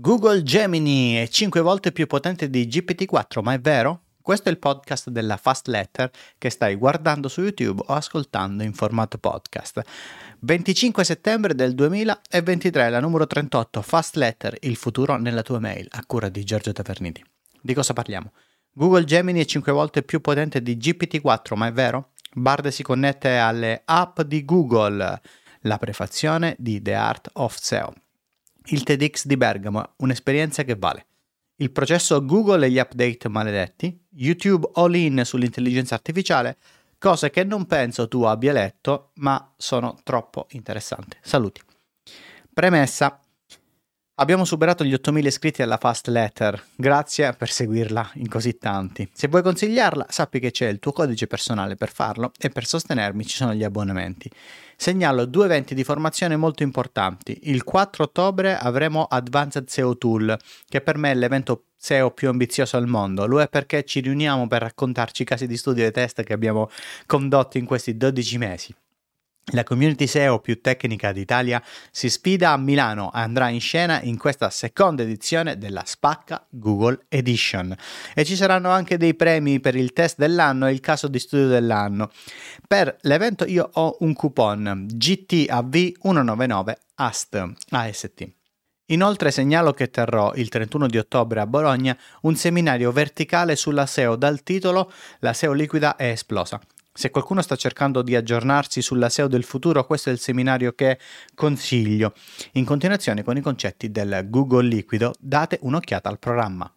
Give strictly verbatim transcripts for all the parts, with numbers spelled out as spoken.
Google Gemini è cinque volte più potente di G P T quattro, ma è vero? Questo è il podcast della FastLetter che stai guardando su YouTube o ascoltando in formato podcast. venticinque settembre del duemilaventitré, la numero trentotto, FastLetter, il futuro nella tua mail, a cura di Giorgio Taverniti. Di cosa parliamo? Google Gemini è cinque volte più potente di G P T quattro, ma è vero? Bard si connette alle app di Google, la prefazione di The Art of S E O. Il TEDx di Bergamo, un'esperienza che vale. Il processo Google e gli update maledetti, YouTube all-in sull'intelligenza artificiale, cose che non penso tu abbia letto, ma sono troppo interessanti. Saluti. Premessa. Abbiamo superato gli ottomila iscritti alla FastLetter, grazie per seguirla in così tanti. Se vuoi consigliarla, sappi che c'è il tuo codice personale per farlo e per sostenermi ci sono gli abbonamenti. Segnalo due eventi di formazione molto importanti. Il quattro ottobre avremo Advanced S E O Tool, che per me è l'evento S E O più ambizioso al mondo. Lo è perché ci riuniamo per raccontarci i casi di studio e test che abbiamo condotto in questi dodici mesi. La community S E O più tecnica d'Italia si sfida a Milano e andrà in scena in questa seconda edizione della Spacca Google Edition. E ci saranno anche dei premi per il test dell'anno e il caso di studio dell'anno. Per l'evento io ho un coupon G T A V centonovantanove A S T. Inoltre segnalo che terrò il trentuno di ottobre a Bologna un seminario verticale sulla S E O dal titolo La S E O Liquida è Esplosa. Se qualcuno sta cercando di aggiornarsi sulla S E O del futuro, questo è il seminario che consiglio. In continuazione con i concetti del Google Liquido, date un'occhiata al programma.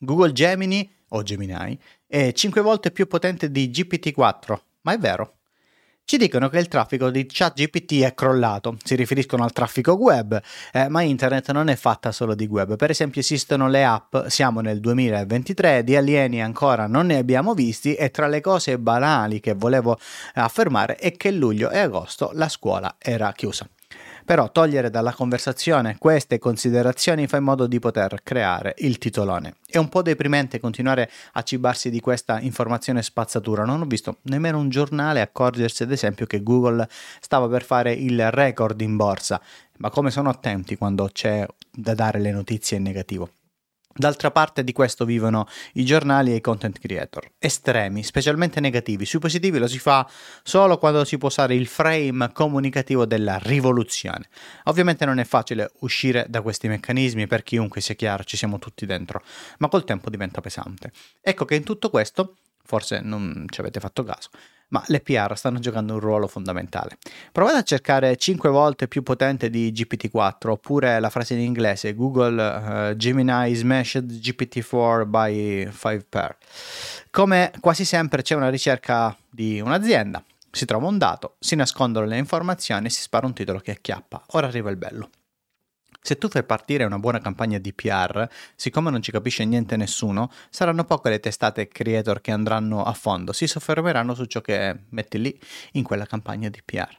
Google Gemini, o Gemini, è cinque volte più potente di G P T quattro, ma è vero? Ci dicono che il traffico di ChatGPT è crollato, si riferiscono al traffico web, eh, ma internet non è fatta solo di web. Per esempio esistono le app, siamo nel duemilaventitré, di alieni ancora non ne abbiamo visti e tra le cose banali che volevo affermare è che luglio e agosto la scuola era chiusa. Però togliere dalla conversazione queste considerazioni fa in modo di poter creare il titolone. È un po' deprimente continuare a cibarsi di questa informazione spazzatura. Non ho visto nemmeno un giornale accorgersi, ad esempio, che Google stava per fare il record in borsa. Ma come sono attenti quando c'è da dare le notizie in negativo. D'altra parte di questo vivono i giornali e i content creator, estremi, specialmente negativi. Sui positivi lo si fa solo quando si può usare il frame comunicativo della rivoluzione. Ovviamente non è facile uscire da questi meccanismi, per chiunque sia chiaro, ci siamo tutti dentro, ma col tempo diventa pesante. Ecco che in tutto questo, forse non ci avete fatto caso, ma le P R stanno giocando un ruolo fondamentale. Provate a cercare cinque volte più potente di G P T quattro, oppure la frase in inglese Google uh, Gemini smashed G P T quattro by five pair. Come quasi sempre c'è una ricerca di un'azienda, si trova un dato, si nascondono le informazioni e si spara un titolo che acchiappa. Ora arriva il bello. Se tu fai partire una buona campagna di P R, siccome non ci capisce niente nessuno, saranno poche le testate creator che andranno a fondo, si soffermeranno su ciò che metti lì in quella campagna di P R.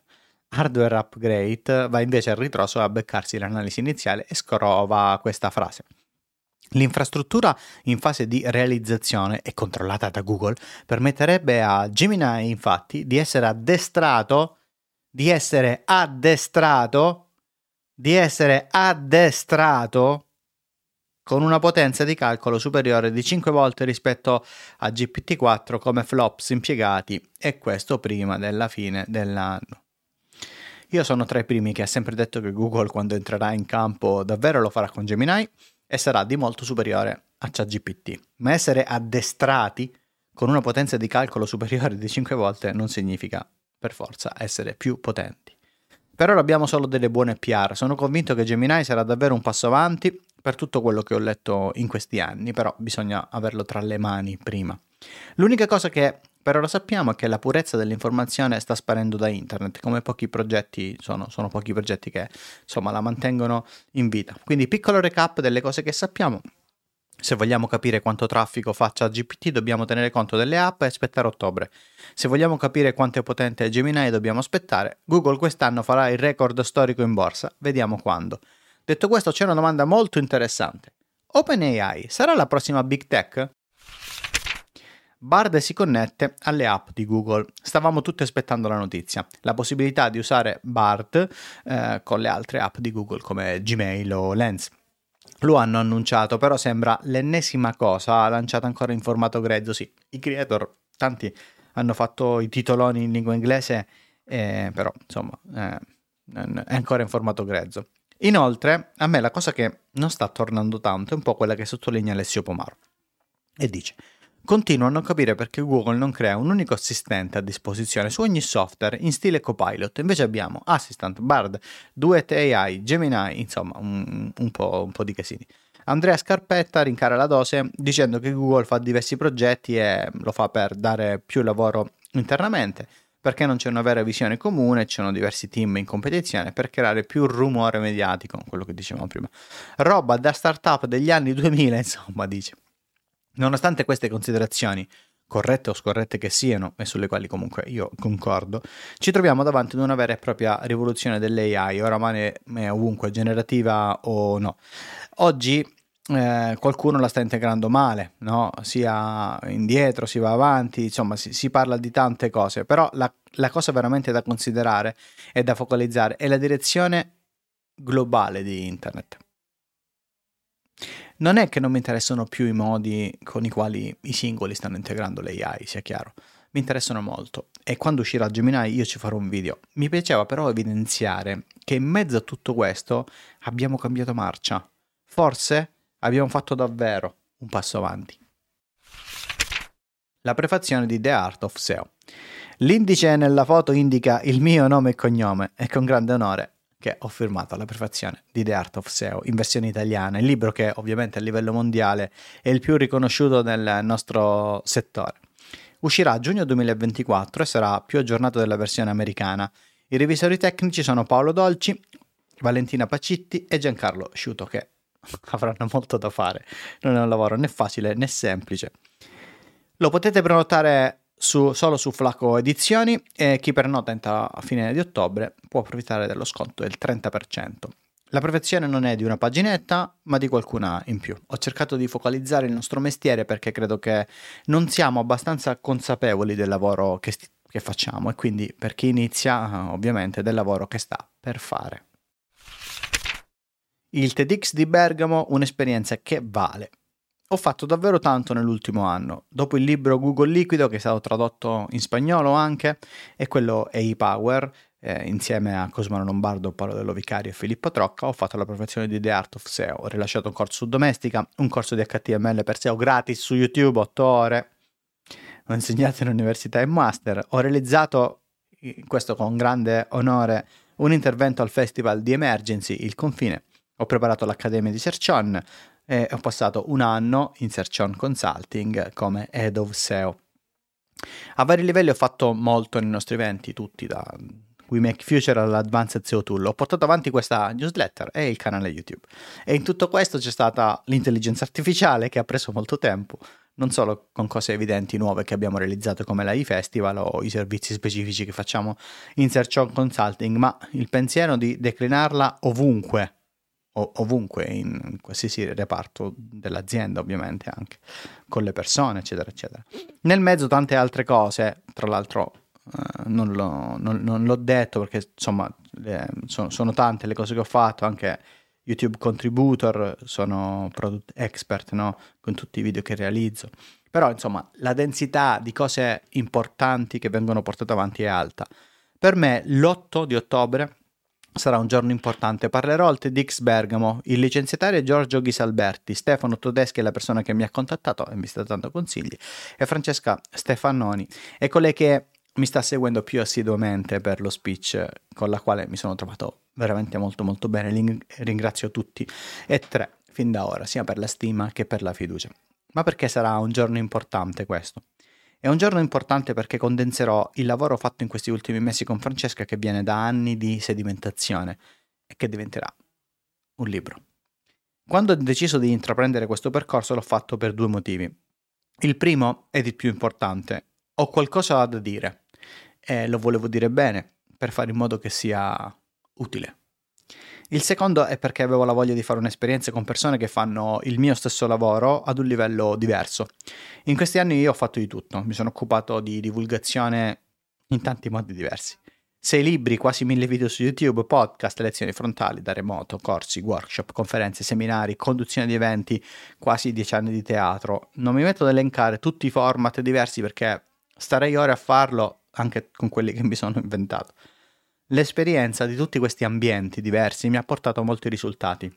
Hardware Upgrade va invece al ritroso a beccarsi l'analisi iniziale e scorova questa frase. L'infrastruttura in fase di realizzazione e controllata da Google permetterebbe a Gemini, infatti, di essere addestrato, di essere addestrato, di essere addestrato con una potenza di calcolo superiore di cinque volte rispetto a G P T quattro come flops impiegati, e questo prima della fine dell'anno. Io sono tra i primi che ha sempre detto che Google, quando entrerà in campo, davvero lo farà con Gemini e sarà di molto superiore a ChatGPT, ma essere addestrati con una potenza di calcolo superiore di cinque volte non significa per forza essere più potenti. Per ora abbiamo solo delle buone P R, sono convinto che Gemini sarà davvero un passo avanti per tutto quello che ho letto in questi anni, però bisogna averlo tra le mani prima. L'unica cosa che per ora sappiamo è che la purezza dell'informazione sta sparendo da internet, come pochi progetti sono, sono pochi progetti che insomma la mantengono in vita. Quindi piccolo recap delle cose che sappiamo. Se vogliamo capire quanto traffico faccia G P T dobbiamo tenere conto delle app e aspettare ottobre. Se vogliamo capire quanto è potente Gemini dobbiamo aspettare. Google quest'anno farà il record storico in borsa, vediamo quando. Detto questo c'è una domanda molto interessante. OpenAI sarà la prossima Big Tech? Bard si connette alle app di Google. Stavamo tutti aspettando la notizia, la possibilità di usare Bard eh, con le altre app di Google come Gmail o Lens. Lo hanno annunciato, però sembra l'ennesima cosa lanciata ancora in formato grezzo. Sì, i creator, tanti hanno fatto i titoloni in lingua inglese, eh, però insomma eh, è ancora in formato grezzo. Inoltre, a me la cosa che non sta tornando tanto è un po' quella che sottolinea Alessio Pomaro e dice: continuo a non capire perché Google non crea un unico assistente a disposizione su ogni software in stile copilot. Invece abbiamo Assistant, Bard, Duet A I, Gemini, insomma un, un, po', un po' di casini. Andrea Scarpetta rincara la dose dicendo che Google fa diversi progetti e lo fa per dare più lavoro internamente, perché non c'è una vera visione comune, ci sono diversi team in competizione per creare più rumore mediatico, quello che dicevamo prima. Roba da startup degli anni duemila, insomma, dice. Nonostante queste considerazioni, corrette o scorrette che siano, e sulle quali comunque io concordo, ci troviamo davanti ad una vera e propria rivoluzione dell'A I, oramai è ovunque, generativa o no. Oggi eh, qualcuno la sta integrando male, no? Sia indietro, si va avanti, insomma si, si parla di tante cose, però la, la cosa veramente da considerare e da focalizzare è la direzione globale di Internet. Non è che non mi interessano più i modi con i quali i singoli stanno integrando le A I, sia chiaro. Mi interessano molto e quando uscirà Gemini io ci farò un video. Mi piaceva però evidenziare che in mezzo a tutto questo abbiamo cambiato marcia. Forse abbiamo fatto davvero un passo avanti. La prefazione di The Art of S E O. L'indice nella foto indica il mio nome e cognome e con grande onore che ho firmato la prefazione di The Art of S E O in versione italiana, il libro che ovviamente a livello mondiale è il più riconosciuto nel nostro settore. Uscirà a giugno duemilaventiquattro e sarà più aggiornato della versione americana. I revisori tecnici sono Paolo Dolci, Valentina Pacitti e Giancarlo Sciuto, che avranno molto da fare. Non è un lavoro né facile né semplice. Lo potete prenotare Su, solo su Flaco Edizioni e chi prenota entro a fine di ottobre può approfittare dello sconto del trenta per cento. La prefazione non è di una paginetta, ma di qualcuna in più. Ho cercato di focalizzare il nostro mestiere perché credo che non siamo abbastanza consapevoli del lavoro che, st- che facciamo e quindi per chi inizia ovviamente del lavoro che sta per fare. Il TEDx di Bergamo, un'esperienza che vale. Ho fatto davvero tanto nell'ultimo anno, dopo il libro Google Liquido che è stato tradotto in spagnolo anche e quello A I Power, eh, insieme a Cosmano Lombardo, Paolo De Vicario e Filippo Trocca ho fatto la prefazione di The Art of S E O, ho rilasciato un corso su Domestica, un corso di H T M L per S E O gratis su YouTube, otto ore, ho insegnato in università e master, ho realizzato, questo con grande onore, un intervento al festival di Emergency, Il Confine, ho preparato l'accademia di SearchOn, e ho passato un anno in SearchOn Consulting come Head of S E O. A vari livelli ho fatto molto nei nostri eventi, tutti, da WeMakeFuture all'Advanced S E O Tool. Ho portato avanti questa newsletter e il canale YouTube. E in tutto questo c'è stata l'intelligenza artificiale che ha preso molto tempo, non solo con cose evidenti nuove che abbiamo realizzato come la A I Festival o i servizi specifici che facciamo in SearchOn Consulting, ma il pensiero di declinarla ovunque. ovunque, in qualsiasi reparto dell'azienda ovviamente anche, con le persone eccetera eccetera. Nel mezzo tante altre cose, tra l'altro eh, non, l'ho, non, non l'ho detto perché insomma eh, sono, sono tante le cose che ho fatto, anche YouTube Contributor, sono Product Expert, no? Con tutti i video che realizzo, però insomma la densità di cose importanti che vengono portate avanti è alta. Per me l'otto di ottobre sarà un giorno importante, parlerò al TEDx Bergamo, il licenziatario è Giorgio Ghisalberti, Stefano Todeschi è la persona che mi ha contattato e mi sta dando consigli, e Francesca Stefanoni è colei che mi sta seguendo più assiduamente per lo speech, con la quale mi sono trovato veramente molto molto bene, Li ringrazio tutti e tre, fin da ora, sia per la stima che per la fiducia. Ma perché sarà un giorno importante questo? È un giorno importante perché condenserò il lavoro fatto in questi ultimi mesi con Francesca, che viene da anni di sedimentazione e che diventerà un libro. Quando ho deciso di intraprendere questo percorso l'ho fatto per due motivi. Il primo è il più importante. Ho qualcosa da dire e lo volevo dire bene per fare in modo che sia utile. Il secondo è perché avevo la voglia di fare un'esperienza con persone che fanno il mio stesso lavoro ad un livello diverso. In questi anni io ho fatto di tutto, mi sono occupato di divulgazione in tanti modi diversi. Sei libri, quasi mille video su YouTube, podcast, lezioni frontali da remoto, corsi, workshop, conferenze, seminari, conduzione di eventi, quasi dieci anni di teatro. Non mi metto ad elencare tutti i format diversi perché starei ore a farlo anche con quelli che mi sono inventato. L'esperienza di tutti questi ambienti diversi mi ha portato molti risultati.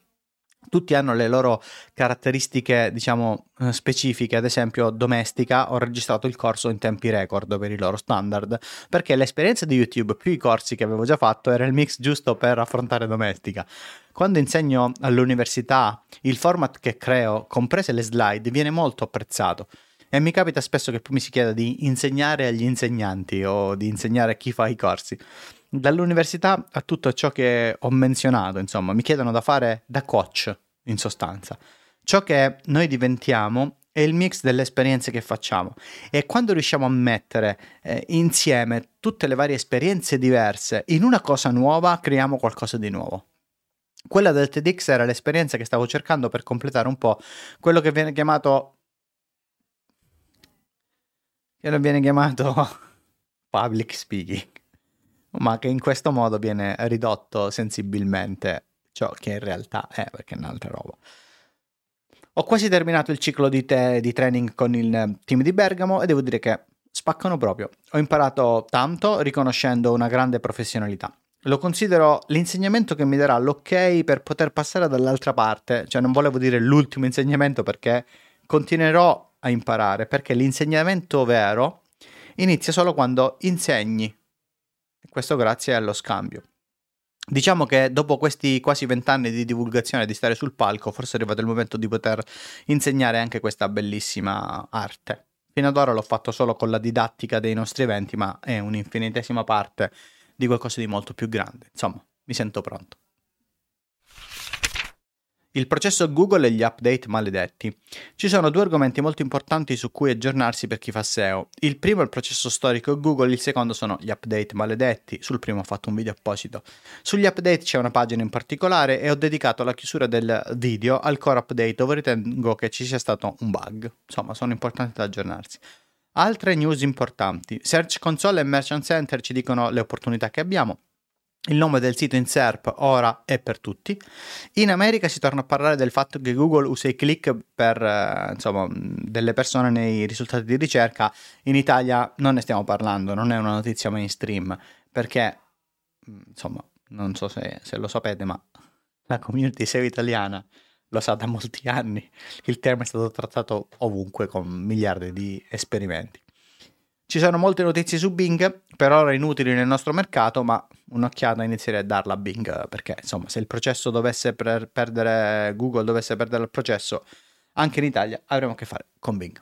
Tutti hanno le loro caratteristiche, diciamo, specifiche. Ad esempio, Domestica, ho registrato il corso in tempi record per i loro standard, perché l'esperienza di YouTube più i corsi che avevo già fatto era il mix giusto per affrontare Domestica. Quando insegno all'università, il format che creo, comprese le slide, viene molto apprezzato. E mi capita spesso che mi si chieda di insegnare agli insegnanti o di insegnare a chi fa i corsi. Dall'università a tutto ciò che ho menzionato, insomma, mi chiedono da fare da coach, in sostanza. Ciò che noi diventiamo è il mix delle esperienze che facciamo, e quando riusciamo a mettere eh, insieme tutte le varie esperienze diverse in una cosa nuova, creiamo qualcosa di nuovo. Quella del TEDx era l'esperienza che stavo cercando per completare un po' quello che viene chiamato... che non viene chiamato public speaking, ma che in questo modo viene ridotto sensibilmente ciò che in realtà è, perché è un'altra roba. Ho quasi terminato il ciclo di, te- di training con il team di Bergamo e devo dire che spaccano proprio. Ho imparato tanto, riconoscendo una grande professionalità. Lo considero l'insegnamento che mi darà l'ok per poter passare dall'altra parte, cioè non volevo dire l'ultimo insegnamento perché continuerò a imparare, perché l'insegnamento vero inizia solo quando insegni. Questo grazie allo scambio. Diciamo che dopo questi quasi vent'anni di divulgazione, di stare sul palco, forse è arrivato il momento di poter insegnare anche questa bellissima arte. Fino ad ora l'ho fatto solo con la didattica dei nostri eventi, ma è un'infinitesima parte di qualcosa di molto più grande. Insomma, mi sento pronto. Il processo Google e gli update maledetti. Ci sono due argomenti molto importanti su cui aggiornarsi per chi fa S E O. Il primo è il processo storico Google, il secondo sono gli update maledetti. Sul primo ho fatto un video apposito. Sugli update c'è una pagina in particolare e ho dedicato la chiusura del video al core update, dove ritengo che ci sia stato un bug. Insomma, sono importanti da aggiornarsi. Altre news importanti. Search Console e Merchant Center ci dicono le opportunità che abbiamo. Il nome del sito in S E R P ora è per tutti. In America si torna a parlare del fatto che Google usa i click per eh, insomma, delle persone nei risultati di ricerca. In Italia non ne stiamo parlando, non è una notizia mainstream, perché, insomma, non so se, se lo sapete, ma la community S E O italiana lo sa da molti anni. Il tema è stato trattato ovunque con miliardi di esperimenti. Ci sono molte notizie su Bing, per ora inutili nel nostro mercato, ma un'occhiata inizierei a darla a Bing, perché insomma, se il processo dovesse per perdere, Google dovesse perdere il processo, anche in Italia avremo a che fare con Bing.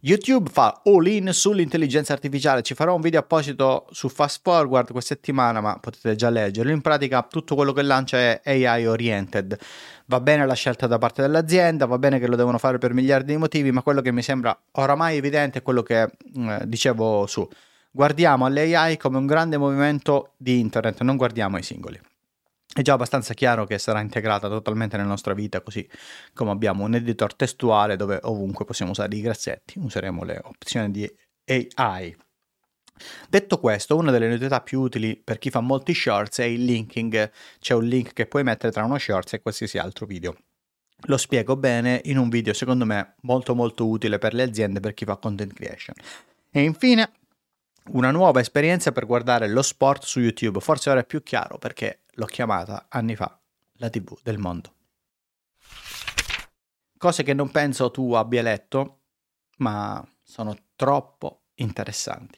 YouTube fa all-in sull'intelligenza artificiale. Ci farò un video apposito su Fast Forward questa settimana, ma potete già leggerlo. In pratica tutto quello che lancia è A I oriented. Va bene la scelta da parte dell'azienda, va bene che lo devono fare per miliardi di motivi, ma quello che mi sembra oramai evidente è quello che eh, dicevo su. Guardiamo all'A I come un grande movimento di internet, non guardiamo ai singoli. È già abbastanza chiaro che sarà integrata totalmente nella nostra vita, così come abbiamo un editor testuale dove ovunque possiamo usare i grassetti, useremo le opzioni di A I. Detto questo, una delle novità più utili per chi fa molti shorts è il linking. C'è un link che puoi mettere tra uno shorts e qualsiasi altro video. Lo spiego bene in un video, secondo me, molto molto utile per le aziende, per chi fa content creation. E infine, una nuova esperienza per guardare lo sport su YouTube. Forse ora è più chiaro perché l'ho chiamata anni fa la tivù del mondo. Cose che non penso tu abbia letto, ma sono troppo interessanti.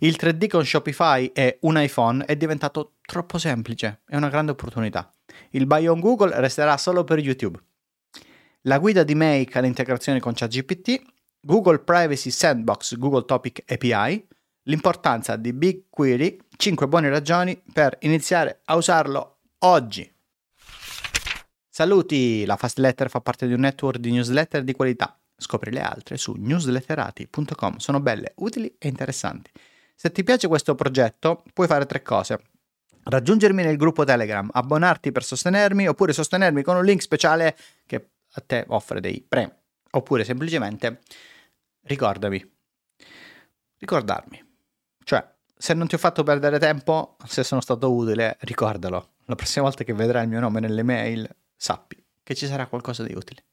Il tre D con Shopify e un iPhone è diventato troppo semplice, è una grande opportunità. Il buy on Google resterà solo per YouTube. La guida di Make all'integrazione con ChatGPT, Google Privacy Sandbox, Google Topic A P I, l'importanza di BigQuery, cinque buone ragioni per iniziare a usarlo oggi. Saluti! La FastLetter fa parte di un network di newsletter di qualità. Scopri le altre su newsletterati punto com. Sono belle, utili e interessanti. Se ti piace questo progetto, puoi fare tre cose. raggiungermi nel gruppo Telegram, abbonarti per sostenermi oppure sostenermi con un link speciale che a te offre dei premi, oppure semplicemente ricordami, ricordarmi, cioè se non ti ho fatto perdere tempo, se sono stato utile, ricordalo. La prossima volta che vedrai il mio nome nelle mail, sappi che ci sarà qualcosa di utile.